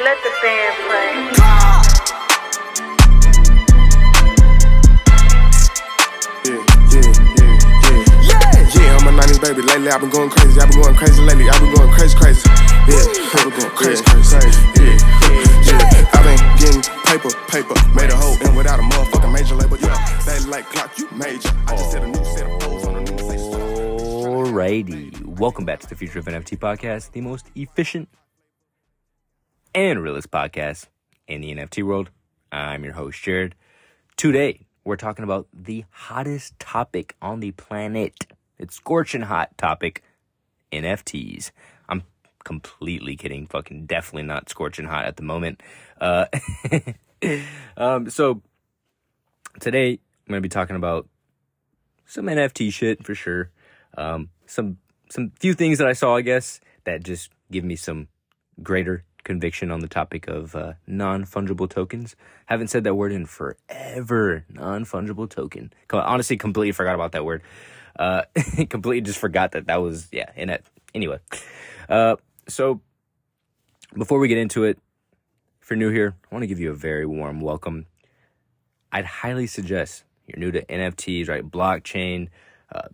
Let the band play. Yeah, I'm a 90s baby. Lately I've been going crazy. I've been going crazy lately. I've been going crazy. Yeah, I've been going crazy. Yeah, I've been getting paper. Made a hoe and without a motherfucking major label. Yeah, they like clock you major. I just said a new set of foes on a new station. Alrighty, welcome back to the Future of NFT podcast, the most efficient and realist podcast in the NFT world. I'm your host, Jared. Today, we're talking about the hottest topic on the planet. It's scorching hot topic, NFTs. I'm completely kidding. Fucking definitely not scorching hot at the moment. So today, I'm going to be talking about some NFT shit for sure. Some few things that I saw, I guess, that just give me some greater conviction on the topic of non-fungible tokens. Haven't said that word in forever. Non-fungible token. Honestly, completely forgot about that word. Completely just forgot that was, yeah. Anyway. So before we get into it, if you're new here, I want to give you a very warm welcome. I'd highly suggest you're new to NFTs, right? Blockchain,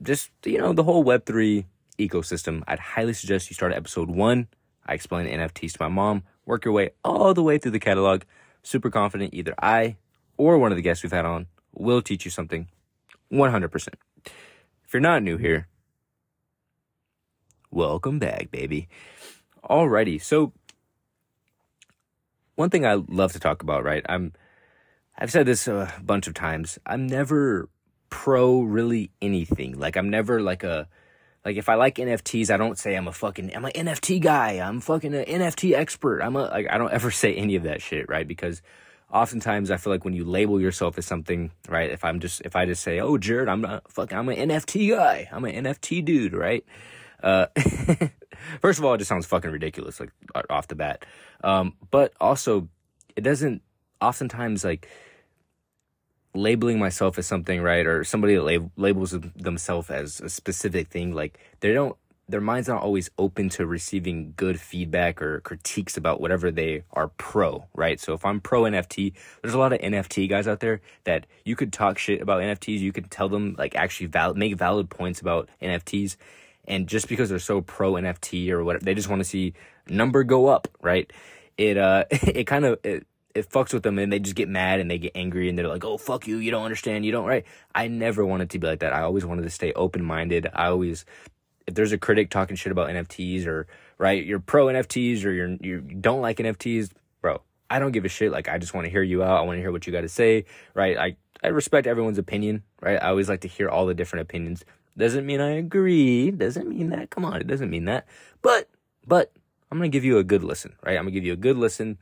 just, you know, the whole Web3 ecosystem. I'd highly suggest you start at episode 1. I explained NFTs to my mom. Work your way all the way through the catalog. Super confident either I or one of the guests we've had on will teach you something 100%. If you're not new here, welcome back, baby. Alrighty, so one thing I love to talk about, right? I've said this a bunch of times. I'm never pro really anything. Like, I'm never like if I like NFTs, I don't say I'm an NFT guy. I'm fucking an NFT expert. I don't ever say any of that shit, right? Because oftentimes I feel like when you label yourself as something, right? If I just say, oh, Jared, I'm an NFT guy. I'm an NFT dude, right? First of all, it just sounds fucking ridiculous, like off the bat. But also, it doesn't oftentimes like. Labeling myself as something, right, or somebody that labels themselves as a specific thing, like their mind's not always open to receiving good feedback or critiques about whatever they are pro, right? So if I'm pro NFT, there's a lot of NFT guys out there that you could talk shit about NFTs, you could tell them like actually make valid points about NFTs, and just because they're so pro NFT or whatever, they just want to see number go up, right? It fucks with them and they just get mad and they get angry and they're like, oh, fuck you. You don't understand. You don't, right? I never wanted to be like that. I always wanted to stay open-minded. If there's a critic talking shit about NFTs or, right, you're pro NFTs or you don't like NFTs, bro, I don't give a shit. Like, I just want to hear you out. I want to hear what you got to say, right? I respect everyone's opinion, right? I always like to hear all the different opinions. Doesn't mean I agree. Doesn't mean that. Come on. It doesn't mean that. But I'm going to give you a good listen, right? I'm going to give you a good listen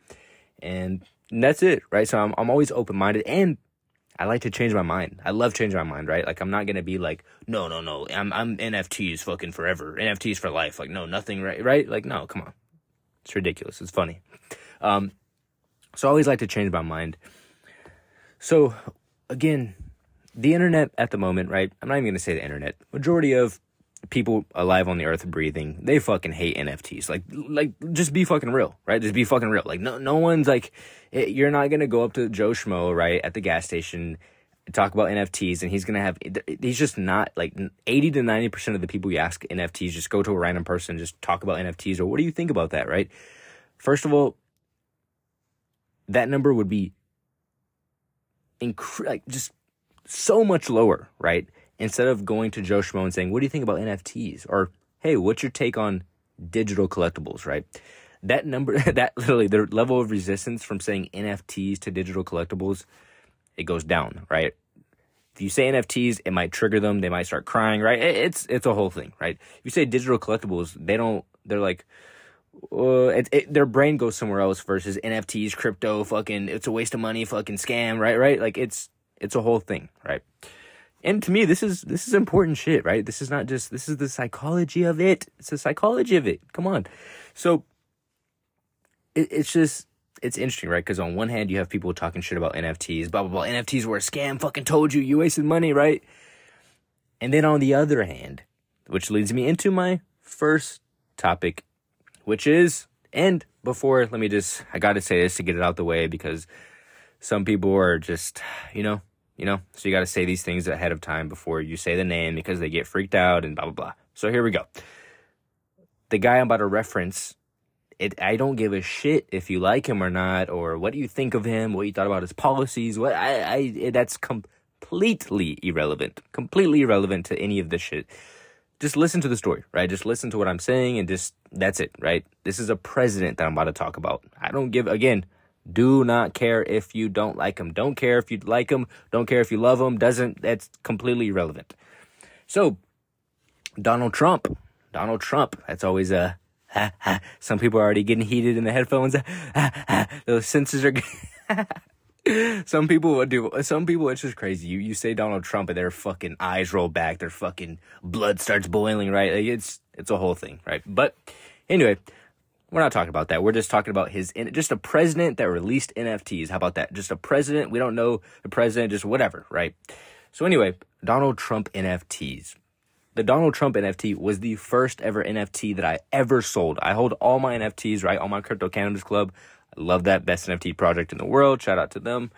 and that's it, right? So I'm always open-minded, and I like to change my mind. I love changing my mind, right? Like, I'm not gonna be like, no, I'm NFTs fucking forever, NFTs for life. Like, no, nothing, right? Like, no, come on, it's ridiculous. It's funny. So I always like to change my mind. So again, the internet at the moment, right? I'm not even gonna say the internet. Majority of people alive on the earth breathing, they fucking hate NFTs. Like, just be fucking real, right? Just be fucking real. Like, no one's like, you're not going to go up to Joe Schmo, right, at the gas station, talk about NFTs, and he's just not, like, 80 to 90% of the people you ask NFTs, just go to a random person, just talk about NFTs, or what do you think about that, right? First of all, that number would be just so much lower, right? Instead of going to Joe Schmo and saying, what do you think about NFTs? Or, hey, what's your take on digital collectibles, right? That number, that literally, their level of resistance from saying NFTs to digital collectibles, it goes down, right? If you say NFTs, it might trigger them. They might start crying, right? It's a whole thing, right? If you say digital collectibles, they're like, their brain goes somewhere else versus NFTs, crypto, fucking, it's a waste of money, fucking scam, right? Like, it's a whole thing, right? And to me, this is important shit, right? This is the psychology of it. It's the psychology of it. Come on. So it's interesting, right? Because on one hand, you have people talking shit about NFTs, blah, blah, blah. NFTs were a scam. Fucking told you wasted money, right? And then on the other hand, which leads me into my first topic, which is, and before, let me just, I got to say this to get it out the way, because some people are just, so you got to say these things ahead of time before you say the name, because they get freaked out and blah, blah, blah. So here we go. The guy I'm about to reference, I don't give a shit if you like him or not, or what you think of him, what you thought about his policies, that's completely irrelevant to any of this shit. Just listen to the story, right? Just listen to what I'm saying, and just, that's it, right? This is a president that I'm about to talk about. Do not care if you don't like him. Don't care if you like him. Don't care if you love him. That's completely irrelevant. So, Donald Trump, that's always a, some people are already getting heated in the headphones. Those senses are... Some people, it's just crazy. You say Donald Trump and their fucking eyes roll back, their fucking blood starts boiling, right? Like it's a whole thing, right? But anyway, we're not talking about that. We're just talking about just a president that released NFTs. How about that? Just a president. We don't know the president, just whatever, right? So anyway, Donald Trump NFTs. The Donald Trump NFT was the first ever NFT that I ever sold. I hold all my NFTs, right? All my Crypto Cannabis Club. I love that. Best NFT project in the world. Shout out to them.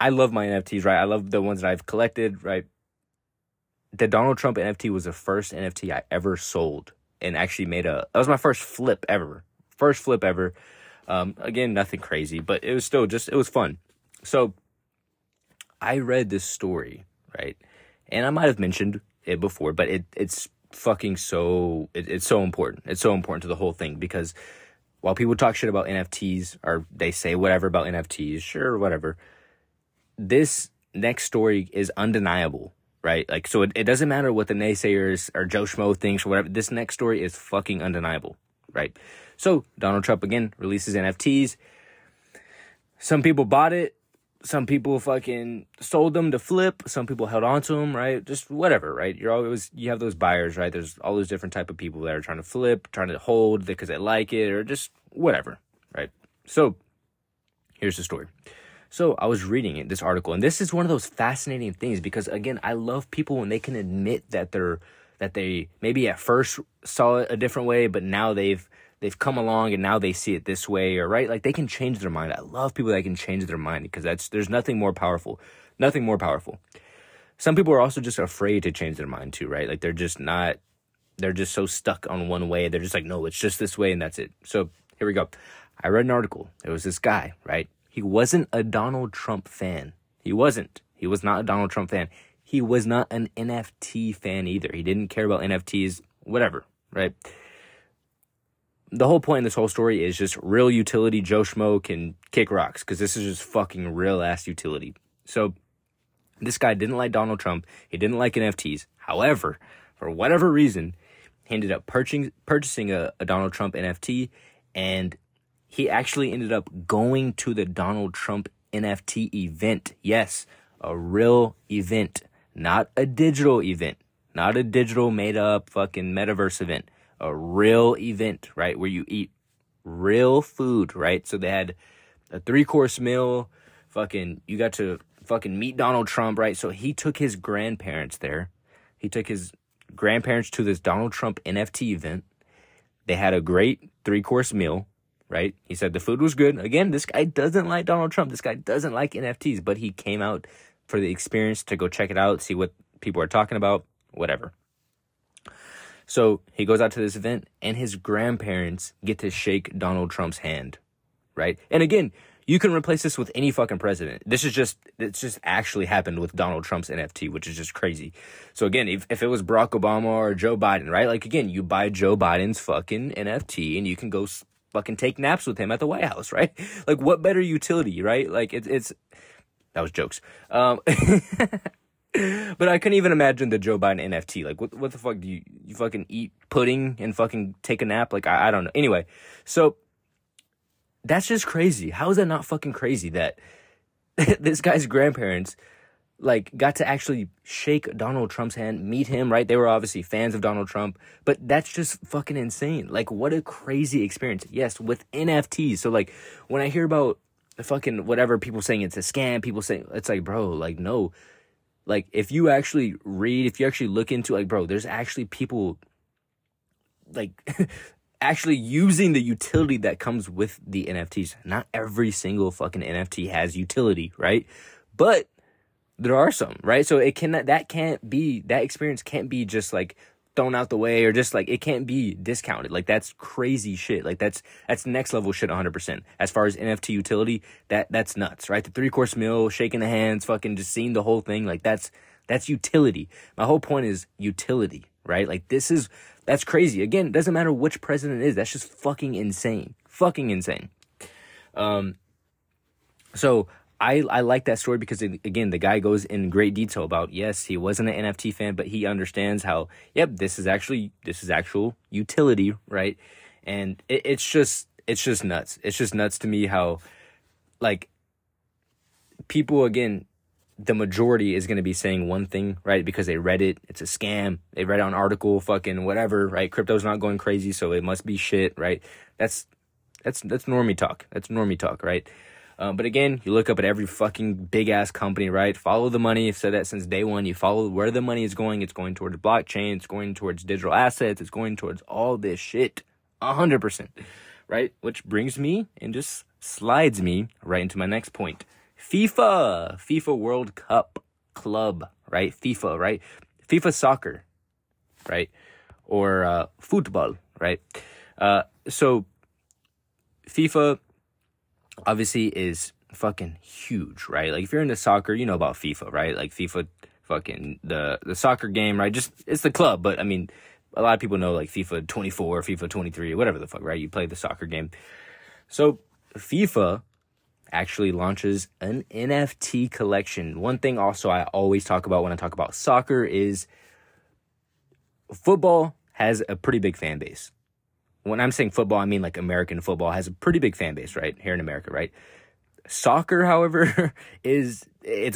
I love my NFTs, right? I love the ones that I've collected, right? The Donald Trump NFT was the first NFT I ever sold, and actually that was my first flip ever. Again, nothing crazy, but it was still it was fun. So I read this story, right? And I might have mentioned it before, but it's so important. It's so important to the whole thing, because while people talk shit about NFTs, or they say whatever about NFTs, sure, whatever, this next story is undeniable, right? Like, so it doesn't matter what the naysayers or Joe Schmo thinks or whatever. This next story is fucking undeniable, right? So Donald Trump, again, releases NFTs. Some people bought it. Some people fucking sold them to flip. Some people held on to them, right? Just whatever, right? You have those buyers, right? There's all those different type of people that are trying to flip, trying to hold because they like it, or just whatever, right? So here's the story. So I was reading this article, and this is one of those fascinating things, because again, I love people when they can admit that they maybe at first saw it a different way, but now they've come along and now they see it this way, or right, like they can change their mind. I love people that can change their mind, because there's nothing more powerful. Some people are also just afraid to change their mind too, right? Like they're just so stuck on one way. They're just like, no, it's just this way and that's it. So here we go. I read an article. There was this guy, right? He wasn't a Donald Trump fan. He was not a Donald Trump fan. He was not an NFT fan either. He didn't care about NFTs, whatever, right? The whole point in this whole story is just real utility Joe Schmo can kick rocks, because this is just fucking real ass utility. So this guy didn't like Donald Trump. He didn't like NFTs. However, for whatever reason, he ended up purchasing a Donald Trump NFT, and he actually ended up going to the Donald Trump NFT event. Yes, a real event, not a digital event, not a digital made up fucking metaverse event. A real event, right, where you eat real food, right? So they had a 3-course meal, you got to fucking meet Donald Trump, right? So he took his grandparents there. He took his grandparents to this Donald Trump NFT event. They had a great 3-course meal, right? He said the food was good. Again, this guy doesn't like Donald Trump. This guy doesn't like NFTs, but he came out for the experience to go check it out, see what people are talking about, whatever. So he goes out to this event, and his grandparents get to shake Donald Trump's hand, right? And again, you can replace this with any fucking president. It's just actually happened with Donald Trump's NFT, which is just crazy. So again, if it was Barack Obama or Joe Biden, right? Like again, you buy Joe Biden's fucking NFT and you can go fucking take naps with him at the White House, right? Like what better utility, right? Like that was jokes. But I couldn't even imagine the Joe Biden NFT. Like, what the fuck do you fucking eat pudding and fucking take a nap? Like, I don't know. Anyway, so that's just crazy. How is that not fucking crazy that this guy's grandparents, like, got to actually shake Donald Trump's hand, meet him, right? They were obviously fans of Donald Trump, but that's just fucking insane. Like, what a crazy experience. Yes, with NFTs. So, like, when I hear about the fucking whatever, people saying it's a scam, people saying, it's like, bro, like, no. Like, if you actually look into, like, bro, there's actually people, like, actually using the utility that comes with the NFTs. Not every single fucking NFT has utility, right? But there are some, right? So it cannot, that can't be, that experience can't be just like thrown out the way, or just like, it can't be discounted. Like, that's crazy shit. Like, that's next level shit 100%. As far as NFT utility, that's nuts, right? The 3-course meal, shaking the hands, fucking just seeing the whole thing. Like, that's utility. My whole point is utility, right? Like, that's crazy. Again, it doesn't matter which president it is. That's just fucking insane. Fucking insane. So I like that story because, again, the guy goes in great detail about, yes, he wasn't an NFT fan, but he understands how, yep, this is actual utility, right? And it's just nuts. It's just nuts to me how, like, people, again, the majority is going to be saying one thing, right? Because they read it. It's a scam. They read an article, fucking whatever, right? Crypto's not going crazy, so it must be shit, right? That's normie talk. That's normie talk, right? But again, you look up at every fucking big-ass company, right? Follow the money. I've said that since day one. You follow where the money is going. It's going toward the blockchain. It's going towards digital assets. It's going towards all this shit. 100%, right? Which brings me and just slides me right into my next point. FIFA World Cup Club, right? FIFA, right? FIFA soccer, right? Or football, right? So FIFA... obviously is fucking huge, right? Like, if you're into soccer, you know about FIFA, right? Like, FIFA, fucking the soccer game, right? Just, it's the club, but I mean, a lot of people know, like, FIFA 24, FIFA 23, whatever the fuck, right? You play the soccer game. So FIFA actually launches an NFT collection. One thing also I always talk about when I talk about soccer is football has a pretty big fan base. When I'm saying football, I mean, like, American football has a pretty big fan base, right? Here in America, right? Soccer, however, it's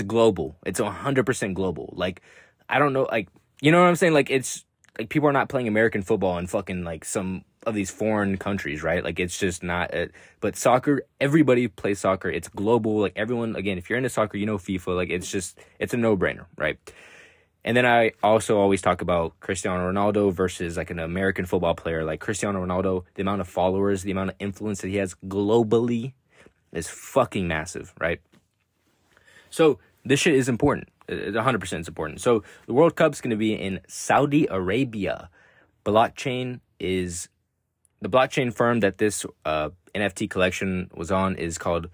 global. It's 100% global. Like, I don't know, like, you know what I'm saying? Like, it's, like, people are not playing American football in fucking, like, some of these foreign countries, right? Like, it's just not, but soccer, everybody plays soccer. It's global. Like, everyone, again, if you're into soccer, you know FIFA. Like, it's just, it's a no-brainer, right? And then I also always talk about Cristiano Ronaldo versus, like, an American football player. Like, Cristiano Ronaldo, the amount of followers, the amount of influence that he has globally is fucking massive, right? So this shit is important. 100% is important. So the World Cup's going to be in Saudi Arabia. The blockchain firm that this NFT collection was on is called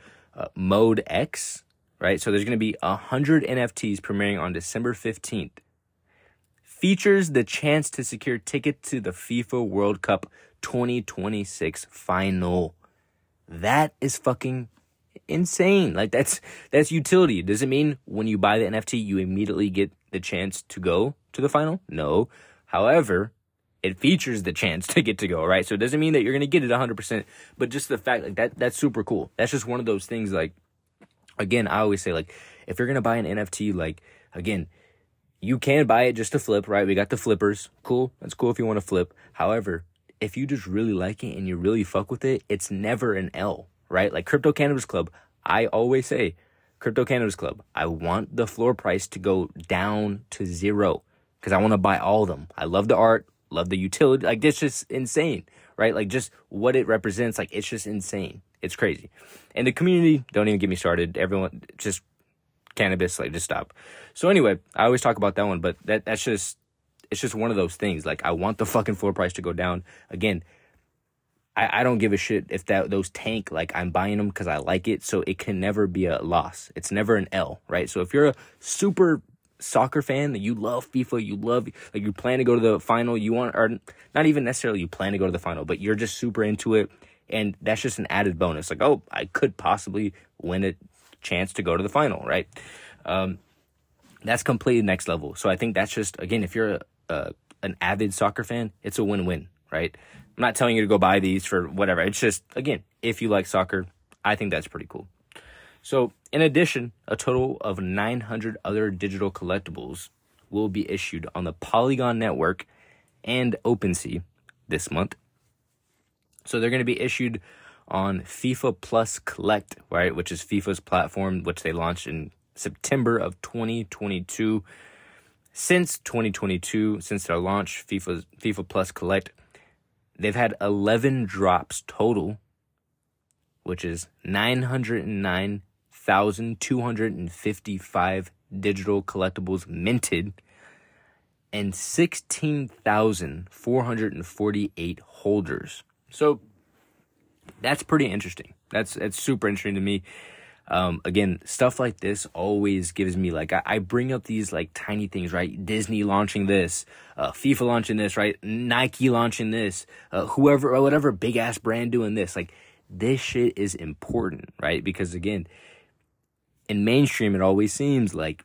Mode X, right? So there's going to be 100 NFTs premiering on December 15th. Features the chance to secure ticket to the FIFA World Cup 2026 final. That is fucking insane. Like, that's utility. Does it mean when you buy the NFT, you immediately get the chance to go to the final? No. However, it features the chance to get to go, right? So it doesn't mean that you're going to get it 100%, but just the fact, like, that's super cool. That's just one of those things, like, again, I always say, like, if you're going to buy an NFT, like, again, you can buy it just to flip, right? We got the flippers. Cool. That's cool if you want to flip. However, if you just really like it and you really fuck with it, it's never an L, right? Like Crypto Cannabis Club, I always say, Crypto Cannabis Club, I want the floor price to go down to 0 because I want to buy all of them. I love the art, love the utility. Like, this is insane, right? Like, just what it represents, like, it's just insane. It's crazy. And the community, don't even get me started. Everyone, just... cannabis, like, just stop. So anyway, I always talk about that one, but it's just one of those things. Like, I want the fucking floor price to go down. Again, I don't give a shit if those tank. Like, I'm buying them because I like it, so it can never be a loss. It's never an L, right? So if you're a super soccer fan, that you love FIFA, you love, like, you plan to go to the final, you want, or not even necessarily you plan to go to the final, but you're just super into it, and that's just an added bonus. Like, oh, I could possibly win it. Chance to go to the final, right? That's completely next level. So I think that's just, again, if you're an avid soccer fan, it's a win-win, right? I'm not telling you to go buy these for whatever. It's just, again, if you like soccer, I think that's pretty cool. So in addition, a total of 900 other digital collectibles will be issued on the Polygon network and OpenSea this month. So they're going to be issued on FIFA Plus Collect, right, which is FIFA's platform, which they launched in September of 2022. Since 2022, since their launch, FIFA Plus Collect They've had 11 drops total, which is 909,255 digital collectibles minted and 16,448 holders. So that's pretty interesting. That's super interesting to me. Again, stuff like this always gives me, like, I bring up these like tiny things, right? Disney launching this, FIFA launching this, right? Nike launching this, whoever or whatever big ass brand doing this, like this shit is important, right? Because again, in mainstream, it always seems like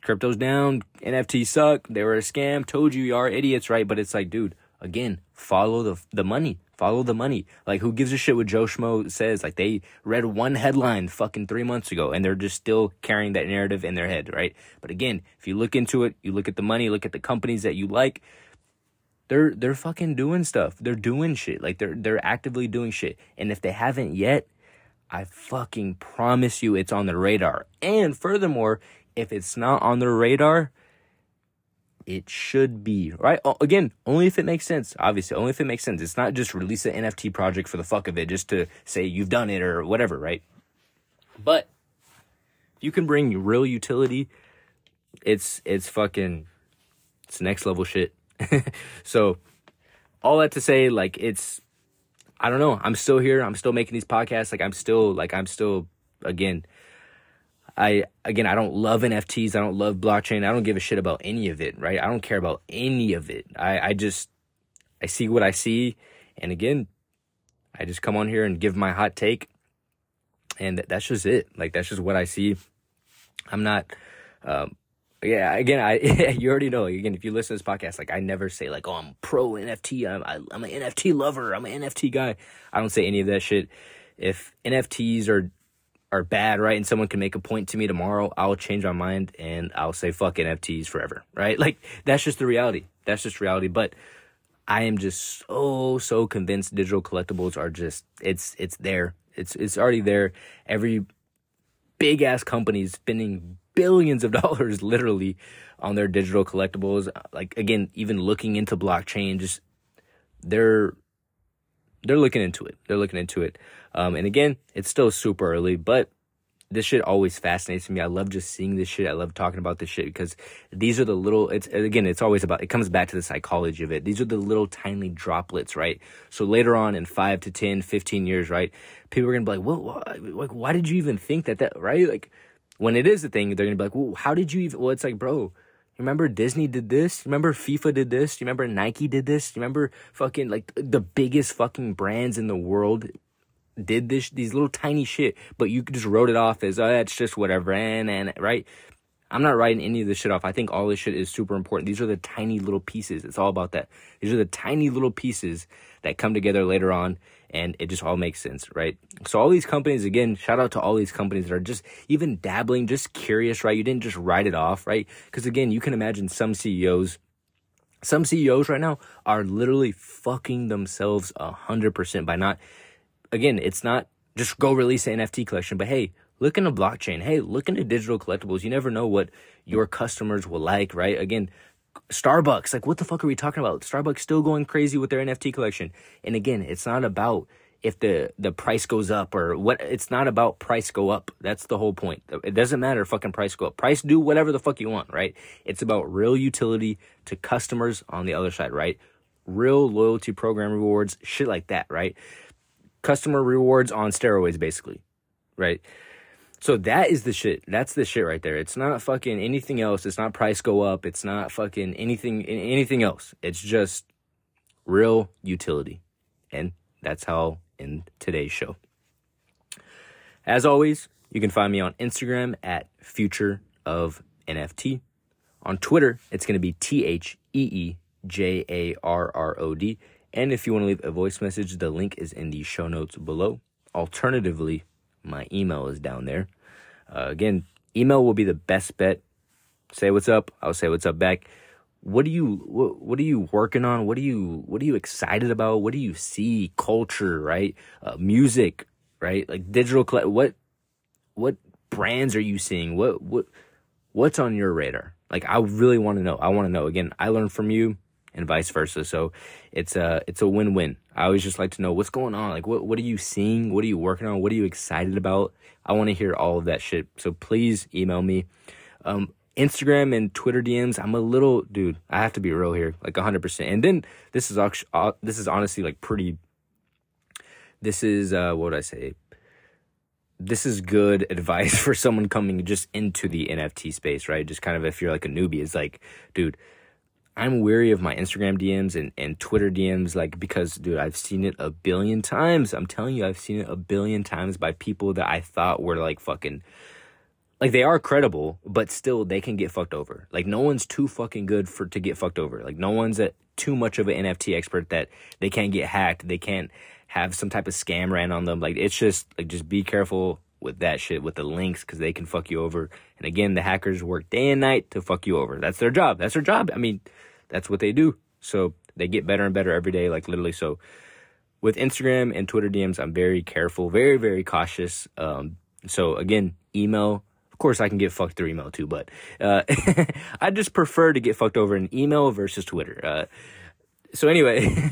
crypto's down, NFTs suck, they were a scam, told you are idiots, right? But it's like, dude, again, follow the money. Follow the money. Like, who gives a shit what Joe Schmo says? Like, they read one headline fucking 3 months ago, and they're just still carrying that narrative in their head, right? But again, if you look into it, you look at the money, look at the companies that you like, they're fucking doing stuff. They're doing shit. Like, they're actively doing shit. And if they haven't yet, I fucking promise you it's on the radar. And furthermore, if it's not on the radar, it should be, right? Again, only if it makes sense. Obviously, only if it makes sense. It's not just release an NFT project for the fuck of it, just to say you've done it or whatever, right? But if you can bring real utility, it's next level shit. So all that to say, like, it's, I don't know. I'm still here. I'm still making these podcasts. I don't love NFTs. I don't love blockchain. I don't give a shit about any of it, right? I don't care about any of it. I see what I see. And again, I just come on here and give my hot take. And that's just it. Like, that's just what I see. I'm not, you already know, again, if you listen to this podcast, like, I never say like, oh, I'm pro NFT. I'm an NFT lover. I'm an NFT guy. I don't say any of that shit. If NFTs are bad, right? And someone can make a point to me tomorrow, I'll change my mind and I'll say fuck NFTs forever, right? Like, that's just the reality. That's just reality. But I am just so convinced digital collectibles are just, it's there. It's already there. Every big ass company is spending billions of dollars literally on their digital collectibles. Like, again, even looking into blockchain, just they're looking into it. And again, it's still super early, but this shit always fascinates me. I love just seeing this shit. I love talking about this shit because these are the little, it comes back to the psychology of it. These are the little tiny droplets, right? So later on in 5 to 10, 15 years, right? People are going to be like, like, why did you even think that, right? Like, when it is a thing, they're going to be like, well, how did you even, well, it's like, bro, remember Disney did this? Remember FIFA did this? Remember Nike did this? Remember fucking like the biggest fucking brands in the world did this, these little tiny shit, but you just wrote it off as, oh, that's just whatever. And right. I'm not writing any of this shit off. I think all this shit is super important. These are the tiny little pieces. It's all about that. These are the tiny little pieces that come together later on, and it just all makes sense, right? So all these companies, again, shout out to all these companies that are just even dabbling, just curious, right? You didn't just write it off, right? Because again, you can imagine some CEOs right now are literally fucking themselves 100% by not, again, it's not just go release an NFT collection, but hey, look into blockchain. Hey, look into digital collectibles. You never know what your customers will like, right? Again, Starbucks, like, what the fuck are we talking about? Starbucks still going crazy with their NFT collection. And again, it's not about if the price goes up or what. It's not about price go up. That's the whole point. It doesn't matter fucking price go up. Price do whatever the fuck you want, right? It's about real utility to customers on the other side, right? Real loyalty program rewards, shit like that, right? Customer rewards on steroids, basically, right? So that is the shit. That's the shit right there. It's not fucking anything else. It's not price go up. It's not fucking anything else. It's just real utility. And that's how in today's show. As always, you can find me on Instagram at futureofnft. On Twitter, it's going to be theejarrod. And if you want to leave a voice message, the link is in the show notes below. Alternatively, my email is down there. Again, email will be the best bet. Say what's up. I'll say what's up back. What are you working on? What are you excited about? What do you see? Culture, right? Music, right? Like digital. What brands are you seeing? What's on your radar? Like, I really want to know. Again, I learn from you. and vice versa. So it's a win-win. I always just like to know what's going on. Like, what are you seeing? What are you working on? What are you excited about? I want to hear all of that shit. So please email me. Instagram and Twitter DMs, I'm a little, dude, I have to be real here, like 100%. And then this is honestly like pretty, this is good advice for someone coming just into the NFT space, right? Just kind of if you're like a newbie, it's like, dude, I'm weary of my Instagram DMs and Twitter DMs, like, because, dude, I've seen it a billion times. I'm telling you, I've seen it a billion times by people that I thought were like fucking, like, they are credible, but still they can get fucked over. Like, no one's too fucking good to get fucked over. Like, no one's too much of an NFT expert that they can't get hacked. They can't have some type of scam ran on them. Like, it's just, like, just be careful with that shit, with the links, because they can fuck you over. And again, the hackers work day and night to fuck you over. That's their job. That's their job. I mean, that's what they do. So they get better and better every day, like, literally. So with Instagram and Twitter DMs, I'm very careful, very, very cautious. So again, email. Of course I can get fucked through email too, but I just prefer to get fucked over in email versus Twitter. So anyway,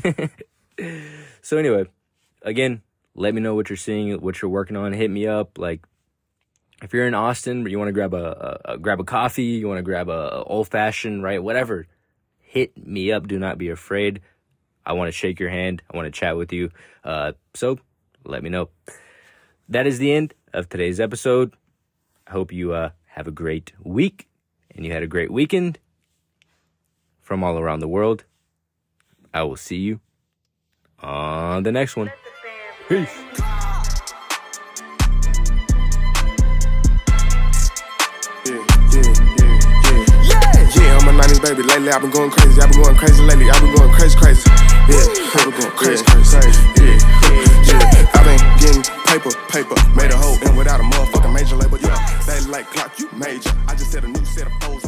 again, let me know what you're seeing, what you're working on. Hit me up. Like, if you're in Austin but you want to grab a coffee, you want to grab a old fashioned, right, whatever, hit me up. Do not be afraid. I want to shake your hand. I want to chat with you. So let me know. That is the end of today's episode. I hope you have a great week and you had a great weekend from all around the world. I will see you on the next one. Peace. Baby, lately I've been going crazy. I've been going crazy. Yeah, I've been going crazy. Yeah. I've been getting paper. Made a hoe and without a motherfucking major label. Yeah, they like clock, you major. I just said a new set of foes.